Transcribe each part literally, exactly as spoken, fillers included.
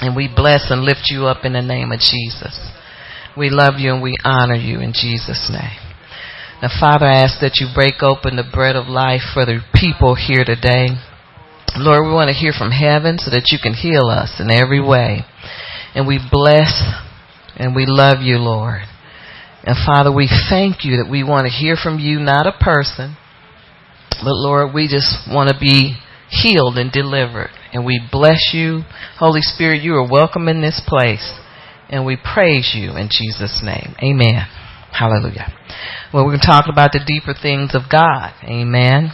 And we bless and lift you up in the name of Jesus. We love you and we honor you in Jesus' name. Now, Father, I ask that you break open the bread of life for the people here today. Lord, we want to hear from heaven so that you can heal us in every way. And we bless and we love you, Lord. And, Father, we thank you that we want to hear from you, not a person. But, Lord, we just want to be healed and delivered. And we bless you. Holy Spirit, you are welcome in this place. And we praise you in Jesus' name. Amen. Hallelujah. Well, we're going to talk about the deeper things of God. Amen.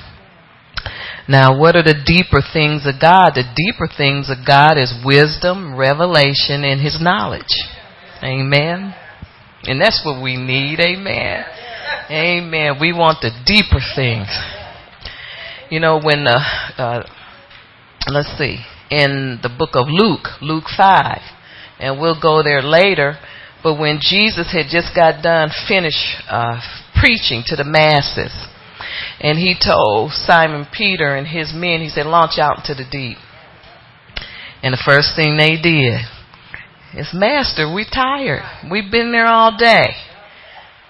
Now, what are the deeper things of God? The deeper things of God is wisdom, revelation, and his knowledge. Amen. And that's what we need. Amen. Amen. We want the deeper things. You know, when, uh, uh, let's see, in the book of Luke, Luke five, and we'll go there later, but when Jesus had just got done finish uh, preaching to the masses, and he told Simon Peter and his men, he said, launch out into the deep. And the first thing they did is, Master, we're tired. We've been there all day,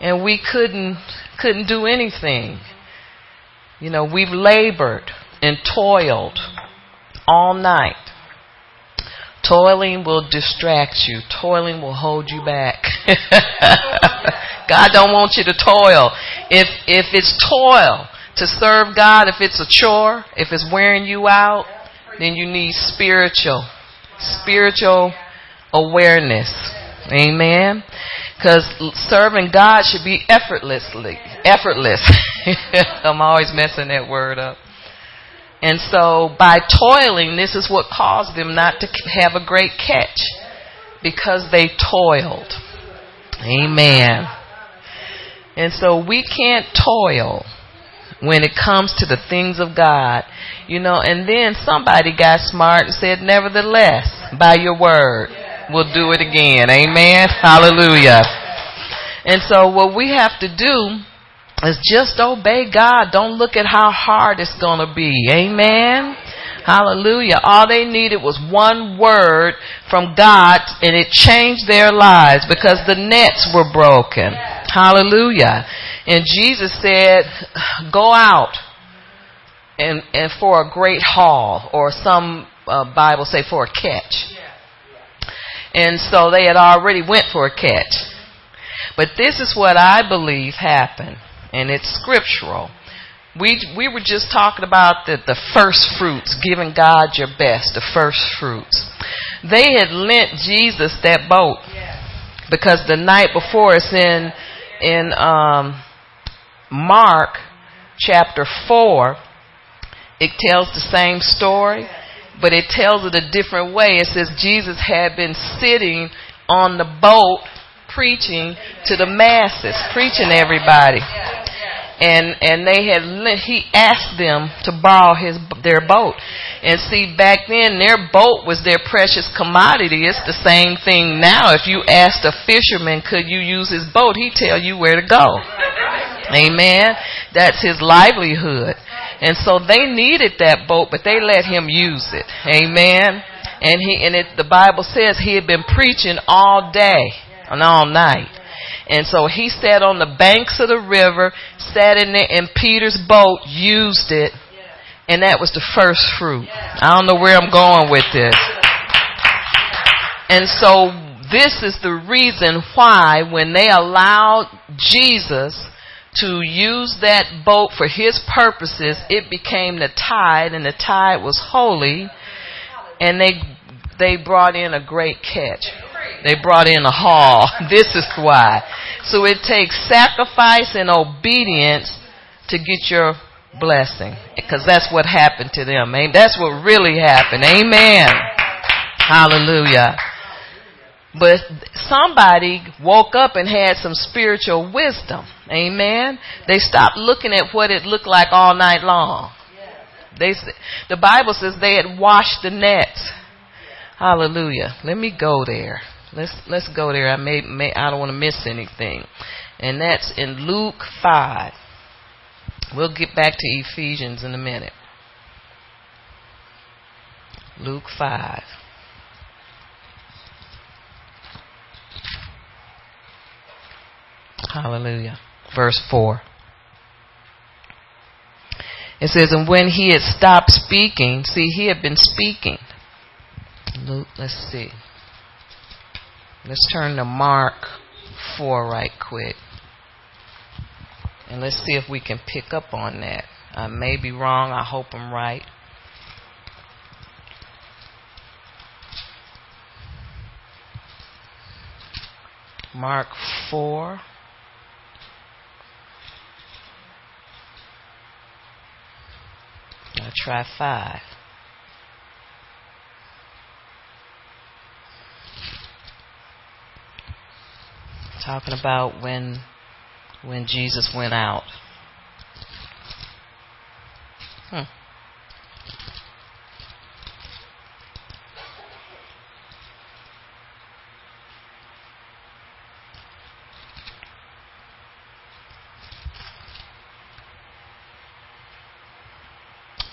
and we couldn't couldn't do anything. You know, we've labored and toiled all night. Toiling will distract you. Toiling will hold you back. God don't want you to toil. If if it's toil to serve God, if it's a chore, if it's wearing you out, then you need spiritual, spiritual awareness. Amen. Because serving God should be effortlessly, effortless. I'm always messing that word up. And so by toiling, this is what caused them not to have a great catch, because they toiled. Amen. And so we can't toil when it comes to the things of God, you know. And then somebody got smart and said, nevertheless, by your word, we'll do it again. Amen. Hallelujah. And so what we have to do is just obey God. Don't look at how hard it's going to be. Amen. Hallelujah. All they needed was one word from God, and it changed their lives because the nets were broken. Hallelujah. And Jesus said, go out and, and for a great haul, or some uh, Bible say for a catch. And so they had already went for a catch. But this is what I believe happened. And it's scriptural. We we were just talking about the, the first fruits, giving God your best, the first fruits. They had lent Jesus that boat because the night before, it's in in um, Mark chapter four. It tells the same story, but it tells it a different way. It says Jesus had been sitting on the boat preaching to the masses, preaching to everybody. And and they had he asked them to borrow his their boat. And see, back then their boat was their precious commodity. It's the same thing now. If you asked a fisherman, could you use his boat, he'd tell you where to go. Amen. That's his livelihood. And so they needed that boat, but they let him use it. Amen. And he and it, the Bible says he had been preaching all day and all night. And so he sat on the banks of the river, sat in there, and Peter's boat used it. And that was the first fruit. I don't know where I'm going with this. And so this is the reason why when they allowed Jesus to use that boat for his purposes, it became the tide, and the tide was holy. And they they brought in a great catch. They brought in a haul. This is why. So it takes sacrifice and obedience to get your blessing, because that's what happened to them. That's what really happened. Amen. Hallelujah. But somebody woke up and had some spiritual wisdom. Amen. They stopped looking at what it looked like all night long. They, the Bible says they had washed the nets. Hallelujah. Let me go there. Let's let's go there. I may, may I don't want to miss anything. And that's in Luke five. We'll get back to Ephesians in a minute. Luke five. Hallelujah. Verse four. It says, and when he had stopped speaking, see, he had been speaking. Luke, let's see. Let's turn to Mark four right quick. And let's see if we can pick up on that. I may be wrong. I hope I'm right. Mark four. I'll try five. Talking about when when Jesus went out. Hmm.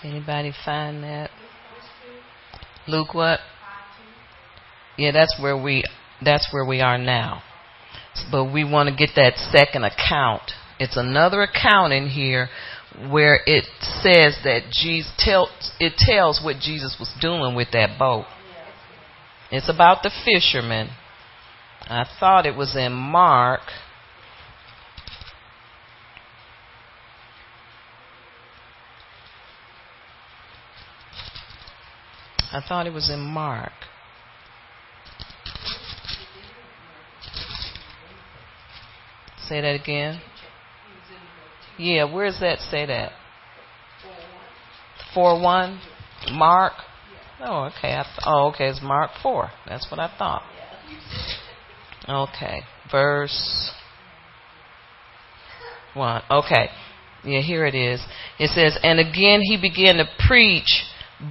Anybody find that? Luke what? Yeah, that's where we that's where we are now. But we want to get that second account. It's another account in here where it says that Jesus tells it tells what Jesus was doing with that boat. It's about the fishermen. I thought it was in Mark. I thought it was in Mark. Say that again. Yeah, where does that say that? Four one, Mark. Oh, okay. I th- oh, okay. It's Mark four. That's what I thought. Okay, verse one. Okay, yeah, here it is. It says, and again he began to preach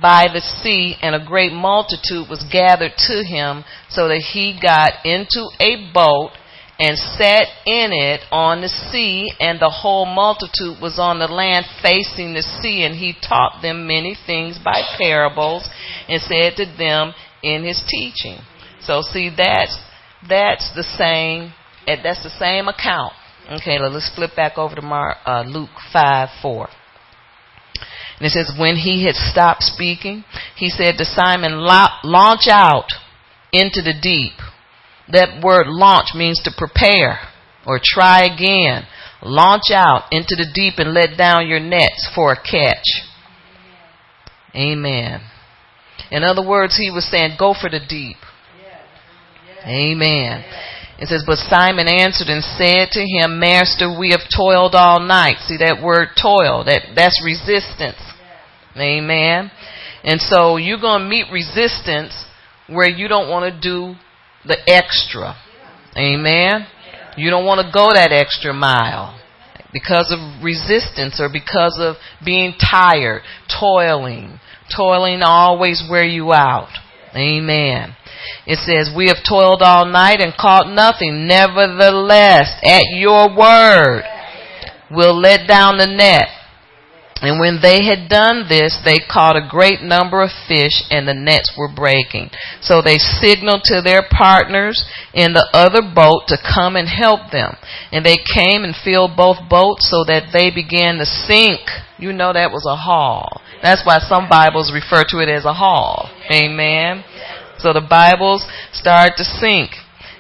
by the sea, and a great multitude was gathered to him, so that he got into a boat and sat in it on the sea, and the whole multitude was on the land facing the sea. And he taught them many things by parables, and said to them in his teaching. So see, that's that's the same. That's the same account. Okay, let's flip back over to Mark, uh, Luke five four. And it says, when he had stopped speaking, he said to Simon, "Launch out into the deep." That word launch means to prepare or try again. Launch out into the deep and let down your nets for a catch. Amen. In other words, he was saying, go for the deep. Amen. It says, but Simon answered and said to him, Master, we have toiled all night. See that word toil, that, that's resistance. Amen. And so you're going to meet resistance where you don't want to do the extra. Amen. You don't want to go that extra mile because of resistance or because of being tired, toiling. Toiling always wear you out. Amen. It says, we have toiled all night and caught nothing. Nevertheless, at your word, we'll let down the net. And when they had done this, they caught a great number of fish, and the nets were breaking. So they signaled to their partners in the other boat to come and help them. And they came and filled both boats so that they began to sink. You know that was a haul. That's why some Bibles refer to it as a haul. Amen. So the Bibles started to sink.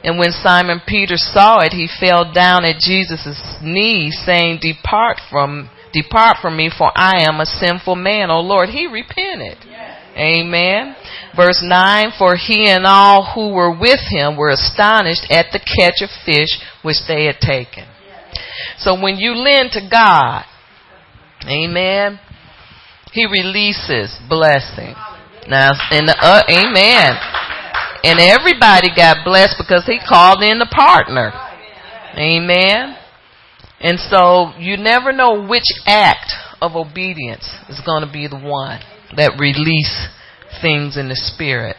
And when Simon Peter saw it, he fell down at Jesus' knees, saying, Depart from me. Depart from me, for I am a sinful man, O Lord. He repented. Yes. Amen. Verse nine, for he and all who were with him were astonished at the catch of fish which they had taken. Yes. So when you lend to God, amen, he releases blessing. Now, in the, uh, amen. And everybody got blessed because he called in the partner. Amen. And so you never know which act of obedience is going to be the one that release things in the spirit.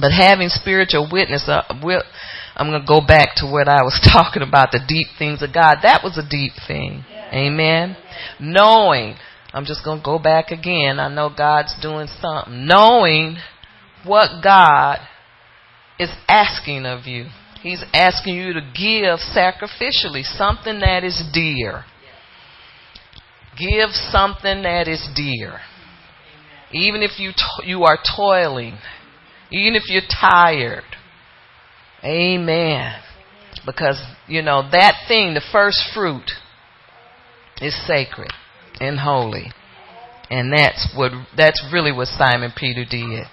But having spiritual witness, uh, I'm going to go back to what I was talking about, the deep things of God. That was a deep thing. Amen. Knowing, I'm just going to go back again. I know God's doing something. Knowing what God is asking of you. He's asking you to give sacrificially something that is dear. Give something that is dear. Even if you to- you are toiling. Even if you're tired. Amen. Because, you know, that thing, the first fruit, is sacred and holy. And that's what that's really what Simon Peter did.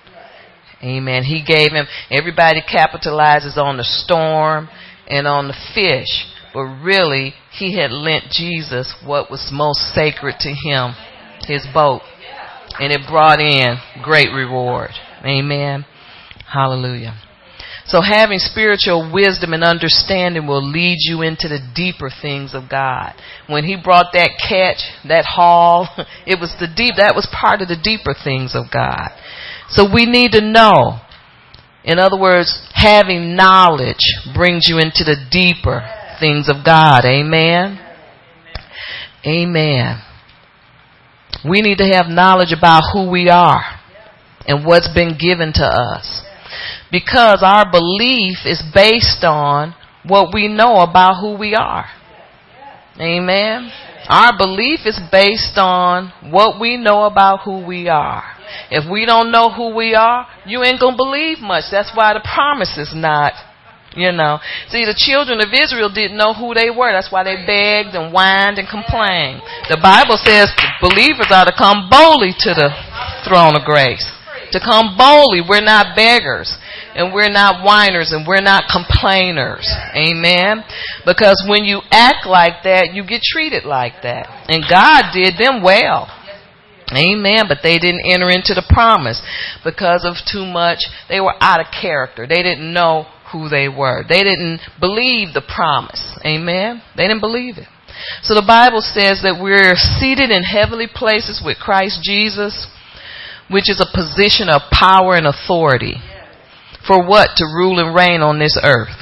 Amen. He gave him, everybody capitalizes on the storm and on the fish. But really, he had lent Jesus what was most sacred to him, his boat. And it brought in great reward. Amen. Hallelujah. So having spiritual wisdom and understanding will lead you into the deeper things of God. When he brought that catch, that haul, it was the deep, that was part of the deeper things of God. So we need to know. In other words, having knowledge brings you into the deeper things of God. Amen. Amen. We need to have knowledge about who we are and what's been given to us. Because our belief is based on what we know about who we are. Amen. Our belief is based on what we know about who we are. If we don't know who we are, you ain't going to believe much. That's why the promise is not, you know. See, the children of Israel didn't know who they were. That's why they begged and whined and complained. The Bible says the believers are to come boldly to the throne of grace. To come boldly. We're not beggars, and we're not whiners, and we're not complainers. Amen? Because when you act like that, you get treated like that. And God did them well. Amen? But they didn't enter into the promise because of too much. They were out of character. They didn't know who they were. They didn't believe the promise. Amen? They didn't believe it. So the Bible says that we're seated in heavenly places with Christ Jesus, which is a position of power and authority. For what? To rule and reign on this earth.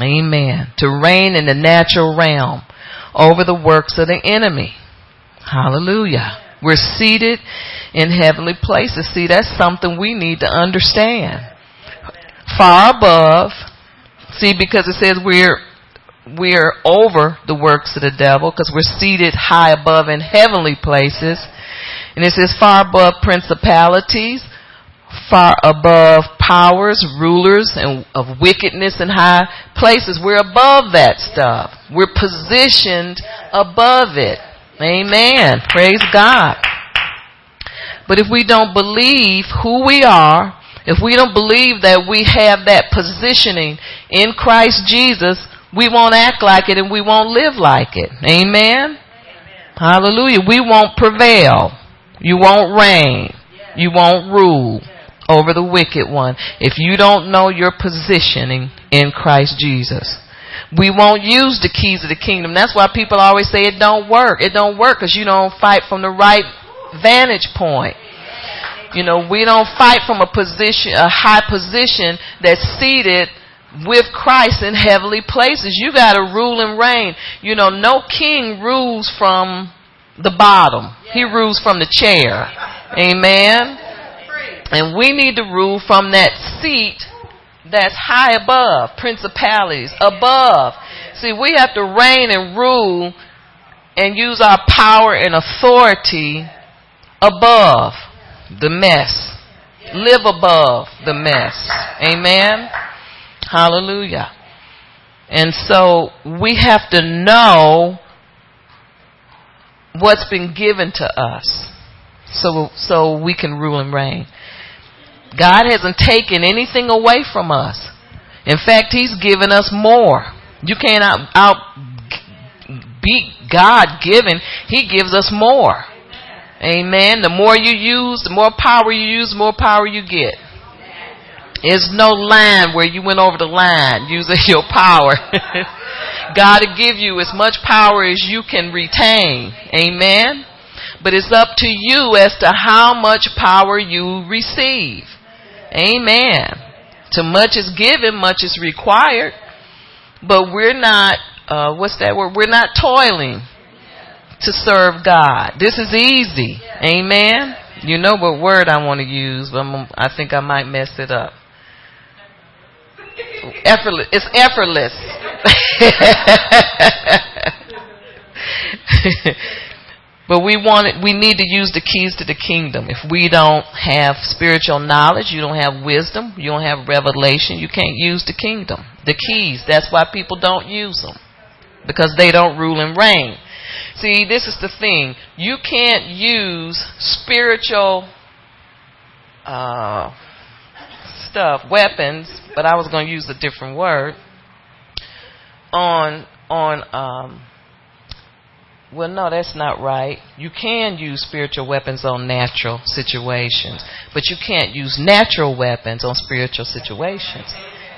Amen. To reign in the natural realm over the works of the enemy. Hallelujah. We're seated in heavenly places. See, that's something we need to understand. Far above. See, because it says we're we're over the works of the devil, because we're seated high above in heavenly places. And it says far above principalities, far above powers, rulers, and of wickedness in high places. We're above that stuff. We're positioned above it. Amen. Praise God. But if we don't believe who we are, if we don't believe that we have that positioning in Christ Jesus, we won't act like it and we won't live like it. Amen. Hallelujah. We won't prevail. You won't reign. You won't rule over the wicked one if you don't know your positioning in Christ Jesus. We won't use the keys of the kingdom. That's why people always say it don't work. It don't work because you don't fight from the right vantage point. You know, we don't fight from a position, a high position that's seated with Christ in heavenly places. You got to rule and reign. You know, no king rules from the bottom. He rules from the chair. Amen. And we need to rule from that seat that's high above, principalities, above. See, we have to reign and rule and use our power and authority above the mess. Live above the mess. Amen. Hallelujah. And so we have to know what's been given to us so so we can rule and reign. God hasn't taken anything away from us. In fact, he's given us more. You can't out, out beat God given. He gives us more. Amen. The more you use, the more power you use, the more power you get. There's no line where you went over the line using your power. God will give you as much power as you can retain. Amen. But it's up to you as to how much power you receive. Amen. Too much is given, much is required. But we're not, uh, what's that word? We're not toiling to serve God. This is easy. Amen. You know what word I want to use, but I'm, I think I might mess it up. Effortless. It's effortless. But we want it, we need to use the keys to the kingdom. If we don't have spiritual knowledge, you don't have wisdom, you don't have revelation, you can't use the kingdom. The keys, that's why people don't use them, because they don't rule and reign. See, this is the thing. You can't use spiritual uh, stuff, weapons, but I was going to use a different word, on, on, um, well, no, that's not right. You can use spiritual weapons on natural situations, but you can't use natural weapons on spiritual situations.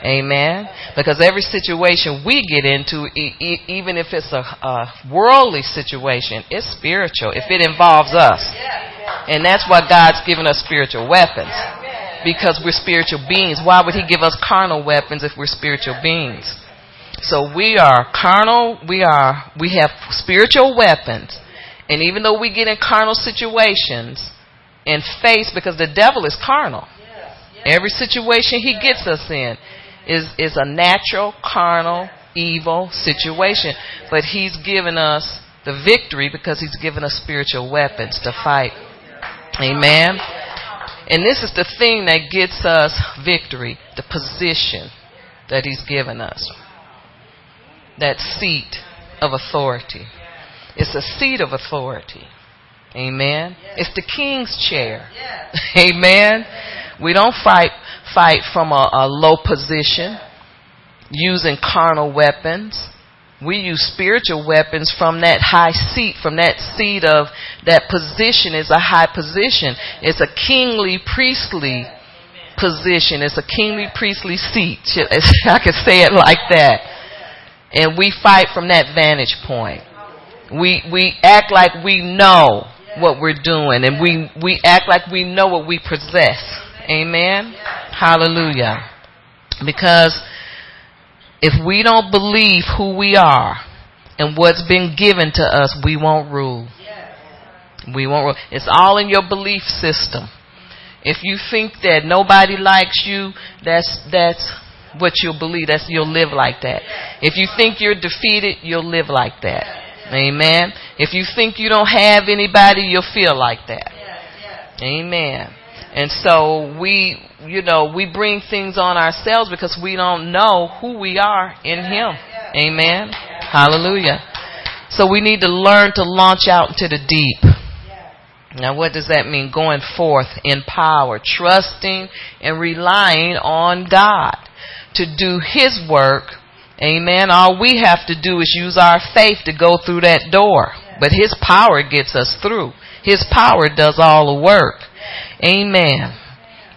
Amen? Because every situation we get into, e- e- even if it's a, a worldly situation, it's spiritual if it involves us. And that's why God's given us spiritual weapons, because we're spiritual beings. Why would He give us carnal weapons if we're spiritual beings? So we are carnal, we are, we have spiritual weapons. And even though we get in carnal situations and face, because the devil is carnal. Every situation he gets us in is, is a natural, carnal, evil situation. But He's given us the victory because He's given us spiritual weapons to fight. Amen. And this is the thing that gets us victory, the position that He's given us. That seat of authority. It's a seat of authority. Amen. It's the king's chair. Amen. We don't fight fight from a, a low position using carnal weapons. We use spiritual weapons from that high seat, from that seat of that position. Is a high position. It's a kingly, priestly position. It's a kingly, priestly seat. I could say it like that. And we fight from that vantage point. We we act like we know what we're doing, and we, we act like we know what we possess. Amen? Hallelujah. Because if we don't believe who we are and what's been given to us, we won't rule. We won't rule. It's all in your belief system. If you think that nobody likes you, that's that's what you'll believe. That's, you'll live like that. If you think you're defeated, you'll live like that. Amen. If you think you don't have anybody, you'll feel like that. Amen. And so we, you know, we bring things on ourselves because we don't know who we are in Him. Amen. Hallelujah. So we need to learn to launch out into the deep. Now, what does that mean? Going forth in power, trusting and relying on God to do His work. Amen. All we have to do is use our faith to go through that door. But His power gets us through. His power does all the work. Amen.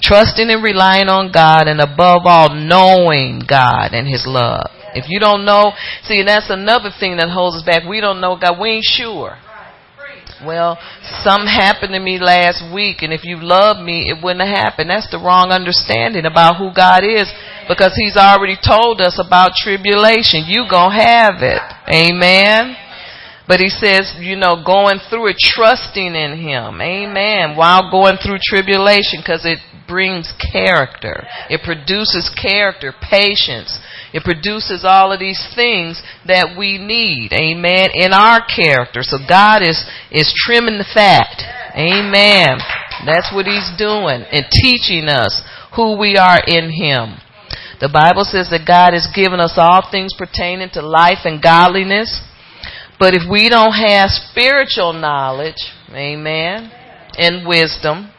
Trusting and relying on God, and above all, knowing God and His love. If you don't know, see, that's another thing that holds us back. We don't know God. We ain't sure. Well, something happened to me last week, and if you loved me, it wouldn't have happened. That's the wrong understanding about who God is, because He's already told us about tribulation. You gonna have it. Amen. But He says, you know, going through it, trusting in Him. Amen. While going through tribulation, because it brings character. It produces character, patience. It produces all of these things that we need. Amen. In our character. So God is, is trimming the fat. Amen. That's what He's doing, and teaching us who we are in Him. The Bible says that God has given us all things pertaining to life and godliness. But if we don't have spiritual knowledge, amen, and wisdom,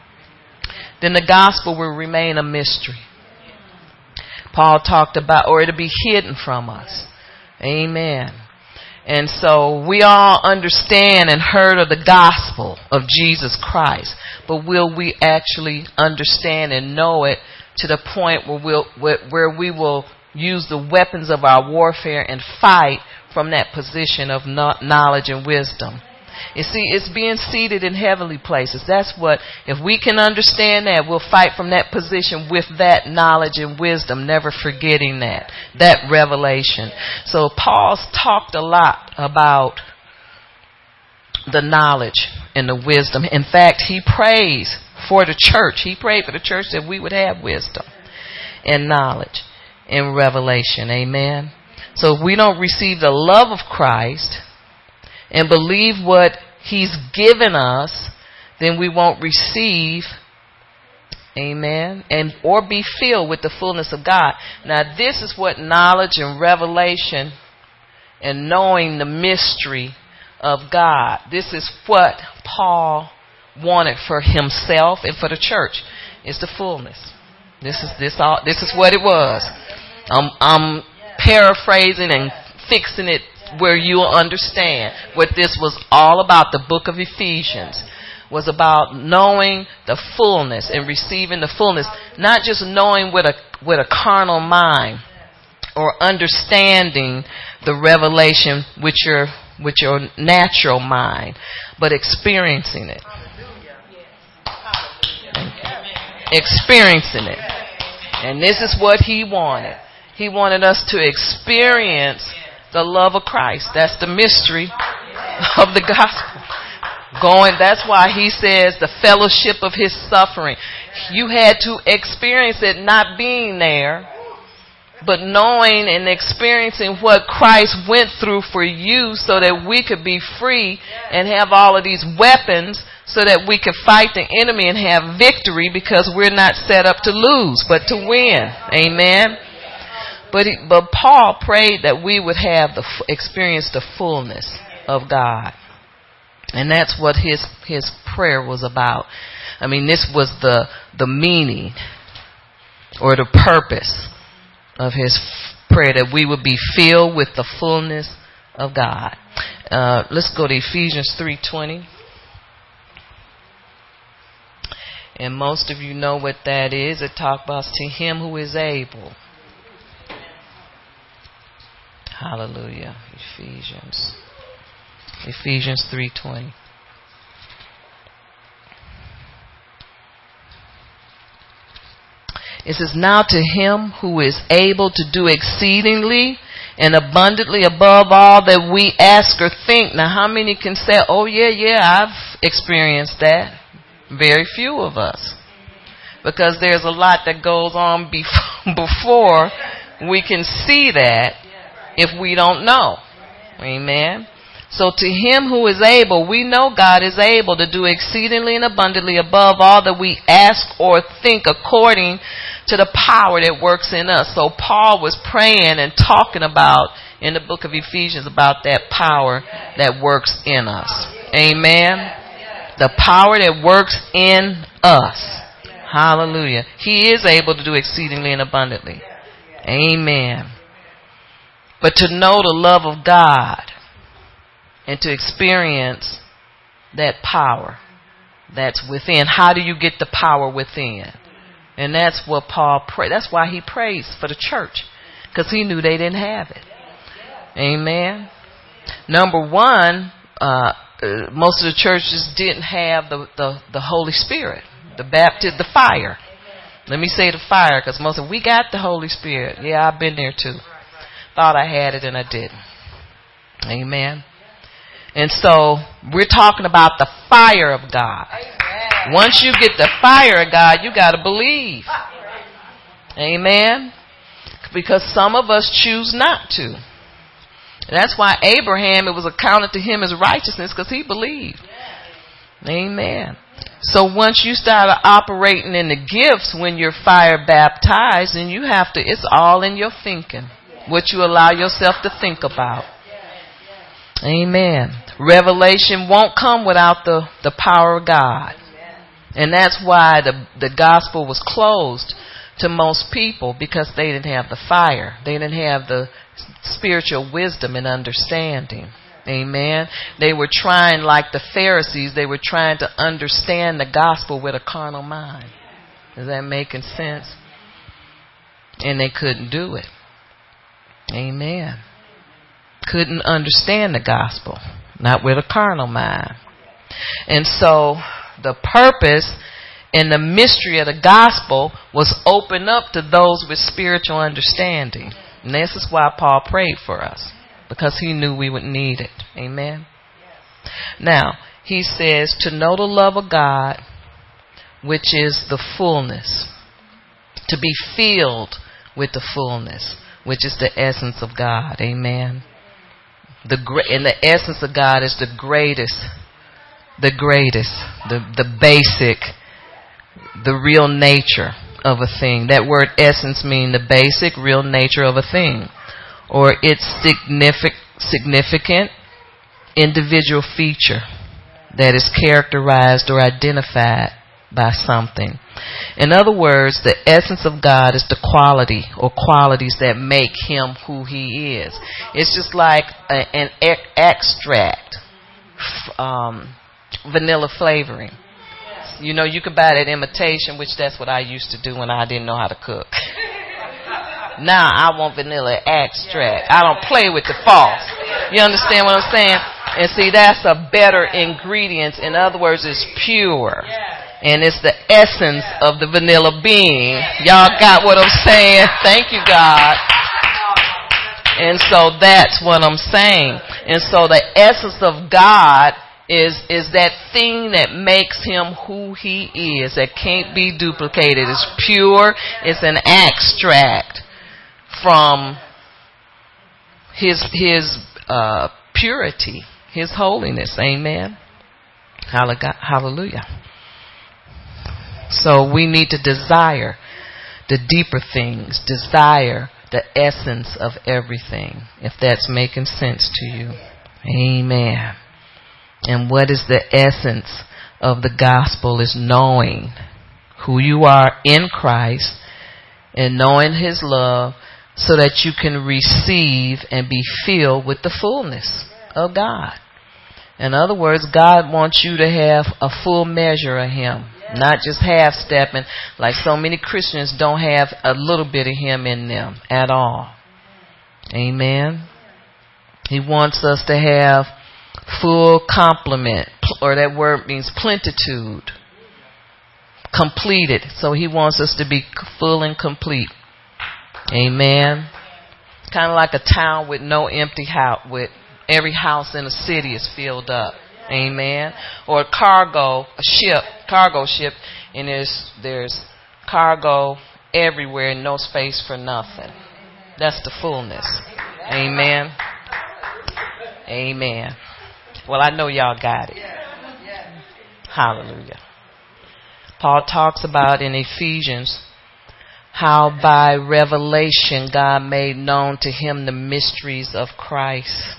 then the gospel will remain a mystery. Paul talked about, or it'll be hidden from us. Amen. And so we all understand and heard of the gospel of Jesus Christ, but will we actually understand and know it to the point where we'll, where we will use the weapons of our warfare and fight from that position of knowledge and wisdom? You see, it's being seated in heavenly places. That's what, if we can understand that, we'll fight from that position with that knowledge and wisdom, never forgetting that, that revelation. So Paul's talked a lot about the knowledge and the wisdom. In fact, he prays for the church. He prayed for the church that we would have wisdom and knowledge. in Revelation. Amen. So if we don't receive the love of Christ and believe what He's given us, then we won't receive, amen, and or be filled with the fullness of God. Now, this is what knowledge and revelation and knowing the mystery of God, this is what Paul wanted for himself and for the church, is the fullness. This is this all. This is what it was. I'm, I'm paraphrasing and fixing it where you'll understand what this was all about. The book of Ephesians was about knowing the fullness and receiving the fullness, not just knowing with a with a carnal mind or understanding the revelation with your with your natural mind, but experiencing it. Experiencing it. And this is what He wanted. He wanted us to experience the love of Christ. That's the mystery of the gospel. Going, that's why He says the fellowship of His suffering. You had to experience it, not being there, but knowing and experiencing what Christ went through for you so that we could be free and have all of these weapons so that we could fight the enemy and have victory, because we're not set up to lose, but to win. Amen. But, he, but Paul prayed that we would have the experience the fullness of God. And that's what his, his prayer was about. I mean, this was the, the meaning or the purpose of his prayer, that we would be filled with the fullness of God. Uh, let's go to Ephesians three twenty. And most of you know what that is. It talks about to Him who is able. Hallelujah. Ephesians. Ephesians three twenty. It says, now to Him who is able to do exceedingly and abundantly above all that we ask or think. Now, how many can say, oh, yeah, yeah, I've experienced that? Very few of us. Because there's a lot that goes on before we can see that if we don't know. Amen. So to Him who is able, we know God is able to do exceedingly and abundantly above all that we ask or think, according to the power that works in us. So Paul was praying and talking about in the book of Ephesians about that power that works in us. Amen. The power that works in us. Hallelujah. He is able to do exceedingly and abundantly. Amen. But to know the love of God, and to experience that power that's within. How do you get the power within? And that's what Paul prayed. That's why he prays for the church, because he knew they didn't have it. Amen. Number one, uh, most of the churches didn't have the, the, the Holy Spirit, the baptism, the fire. Let me say the fire, because most of we got the Holy Spirit. Yeah, I've been there too. Thought I had it and I didn't. Amen. And so we're talking about the fire of God. Amen. Once you get the fire of God, you got to believe. Amen. Because some of us choose not to. And that's why Abraham, it was accounted to him as righteousness, because he believed. Amen. So once you start operating in the gifts when you're fire baptized, and you have to, it's all in your thinking, what you allow yourself to think about. Amen. Revelation won't come without the, the power of God. And that's why the, the gospel was closed to most people, because they didn't have the fire. They didn't have the spiritual wisdom and understanding. Amen. They were trying, like the Pharisees, they were trying to understand the gospel with a carnal mind. Is that making sense? And they couldn't do it. Amen. Couldn't understand the gospel, not with a carnal mind. And so the purpose and the mystery of the gospel was open up to those with spiritual understanding. And this is why Paul prayed for us, because he knew we would need it. Amen. Now, he says to know the love of God, which is the fullness, to be filled with the fullness, which is the essence of God. Amen. The gra- and the essence of God is the greatest, the greatest, the, the basic, the real nature of a thing. That word essence means the basic, real nature of a thing, or its significant, significant individual feature that is characterized or identified by something. In other words, the essence of God is the quality or qualities that make him who he is. It's just like a, an e- extract, um, vanilla flavoring. You know, you could buy that imitation, which that's what I used to do when I didn't know how to cook. Now I want vanilla extract. I don't play with the false. You understand what I'm saying? And see, that's a better ingredient. In other words, it's pure. And it's the essence of the vanilla bean. Y'all got what I'm saying? Thank you, God. And so that's what I'm saying. And so the essence of God is is that thing that makes him who he is, that can't be duplicated. It's pure. It's an extract from his his uh, purity, his holiness. Amen. Hallelujah. So we need to desire the deeper things, desire the essence of everything, if that's making sense to you. Amen. And what is the essence of the gospel is knowing who you are in Christ and knowing his love, so that you can receive and be filled with the fullness of God. In other words, God wants you to have a full measure of him, not just half-stepping like so many Christians don't have a little bit of him in them at all. Amen. He wants us to have full complement, or that word means plenitude, completed. So he wants us to be full and complete. Amen. Kind of like a town with no empty house, with every house in the city is filled up. Amen. Or a cargo, a ship, cargo ship, and there's there's cargo everywhere and no space for nothing. That's the fullness. Amen. Amen. Well, I know y'all got it. Hallelujah. Paul talks about in Ephesians how by revelation God made known to him the mysteries of Christ.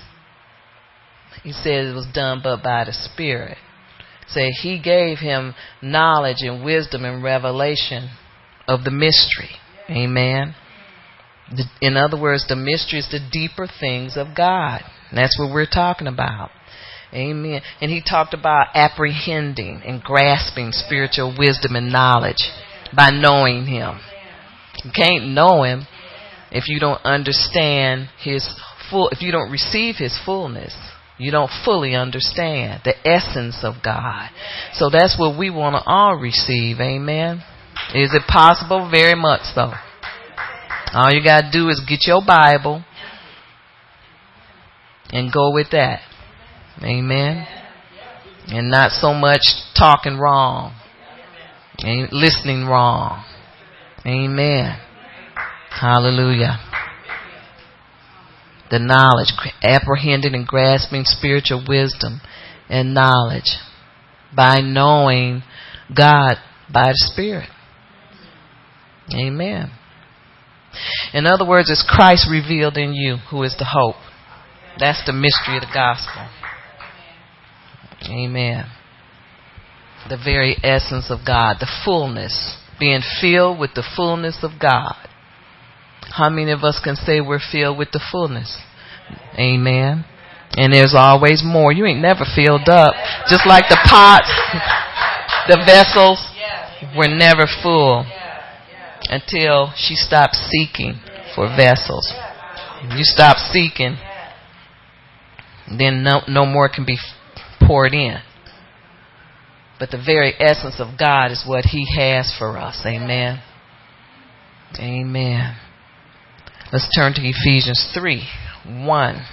He said it was done but by the Spirit. Said he gave him knowledge and wisdom and revelation of the mystery. Amen. In other words, the mystery is the deeper things of God. And that's what we're talking about. Amen. And he talked about apprehending and grasping spiritual wisdom and knowledge by knowing him. You can't know him if you don't understand his full, if you don't receive his fullness. You don't fully understand the essence of God. So that's what we want to all receive. Amen. Is it possible? Very much so. All you got to do is get your Bible and go with that. Amen. And not so much talking wrong and listening wrong. Amen. Hallelujah. The knowledge, apprehending and grasping spiritual wisdom and knowledge by knowing God by the Spirit. Amen. In other words, it's Christ revealed in you, who is the hope. That's the mystery of the gospel. Amen. The very essence of God, the fullness, being filled with the fullness of God. How many of us can say we're filled with the fullness? Amen. And there's always more. You ain't never filled up. Just like the pots, the vessels were never full until she stopped seeking for vessels. You stop seeking, then no, no more can be poured in. But the very essence of God is what he has for us. Amen. Amen. Let's turn to Ephesians three one.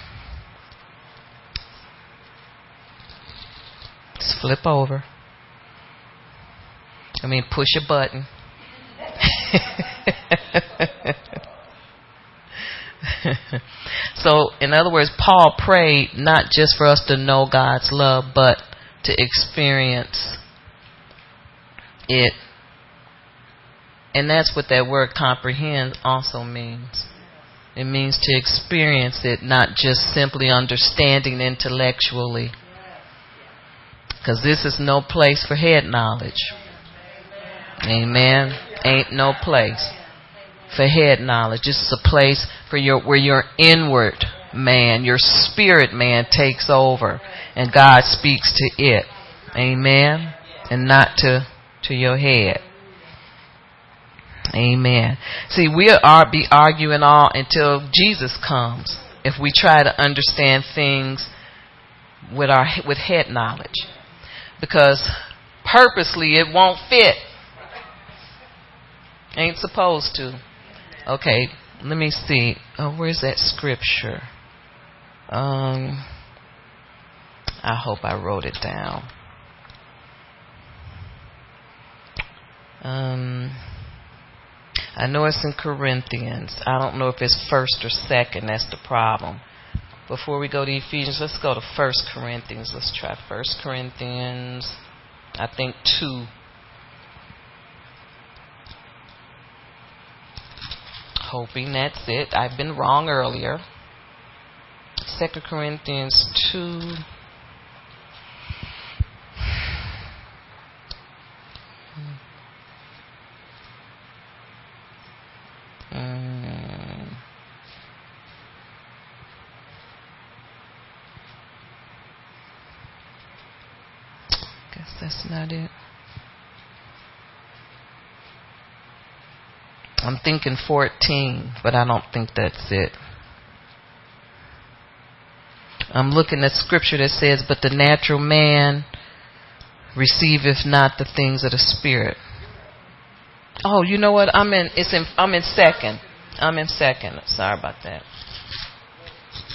Let's flip over. I mean, push a button. So, in other words, Paul prayed not just for us to know God's love, but to experience it. And that's what that word comprehend also means. It means to experience it, not just simply understanding intellectually. Because this is no place for head knowledge. Amen. Ain't no place for head knowledge. It's a place for your where your inward man, your spirit man takes over and God speaks to it. Amen. And not to, to your head. Amen. See, we'll be arguing all until Jesus comes if we try to understand things with our with head knowledge. Because purposely it won't fit. Ain't supposed to. Okay, let me see. Oh, where's that scripture? Um, I hope I wrote it down. Um, I know it's in Corinthians. I don't know if it's first or second. That's the problem. Before we go to Ephesians, let's go to First Corinthians. Let's try First Corinthians. I think two. Hoping that's it. I've been wrong earlier. Second Corinthians two. Mm. Guess that's not it. I'm thinking fourteen, but I don't think that's it. I'm looking at scripture that says, but the natural man receiveth not the things of the spirit. Oh, you know what? I'm in it's in I'm in second. I'm in second. Sorry about that.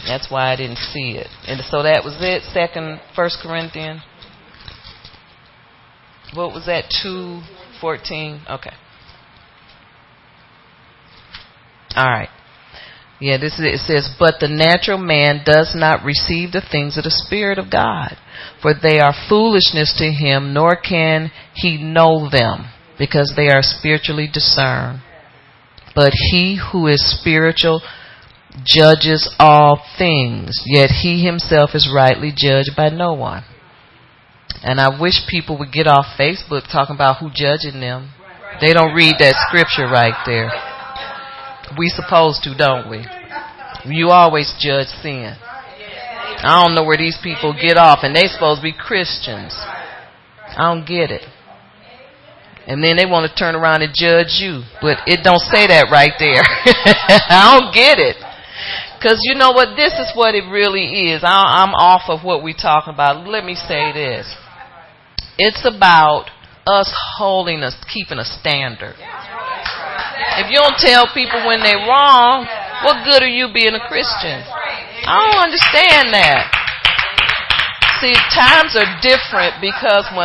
That's why I didn't see it. And so that was it, second First Corinthians. What was that? Two fourteen? Okay. All right. Yeah, this is, it says, but the natural man does not receive the things of the Spirit of God, for they are foolishness to him, nor can he know them, because they are spiritually discerned. But he who is spiritual judges all things, yet he himself is rightly judged by no one. And I wish people would get off Facebook talking about who judging them. They don't read that scripture right there. We supposed to, don't we? You always judge sin. I don't know where these people get off, and they supposed to be Christians. I don't get it. And then they want to turn around and judge you, but it don't say that right there. I don't get it. Because you know what? This is what it really is. I, I'm off of what we're talking about. Let me say this. It's about us holding us, keeping a standard. If you don't tell people when they're wrong, what good are you being a Christian? I don't understand that. See, times are different because when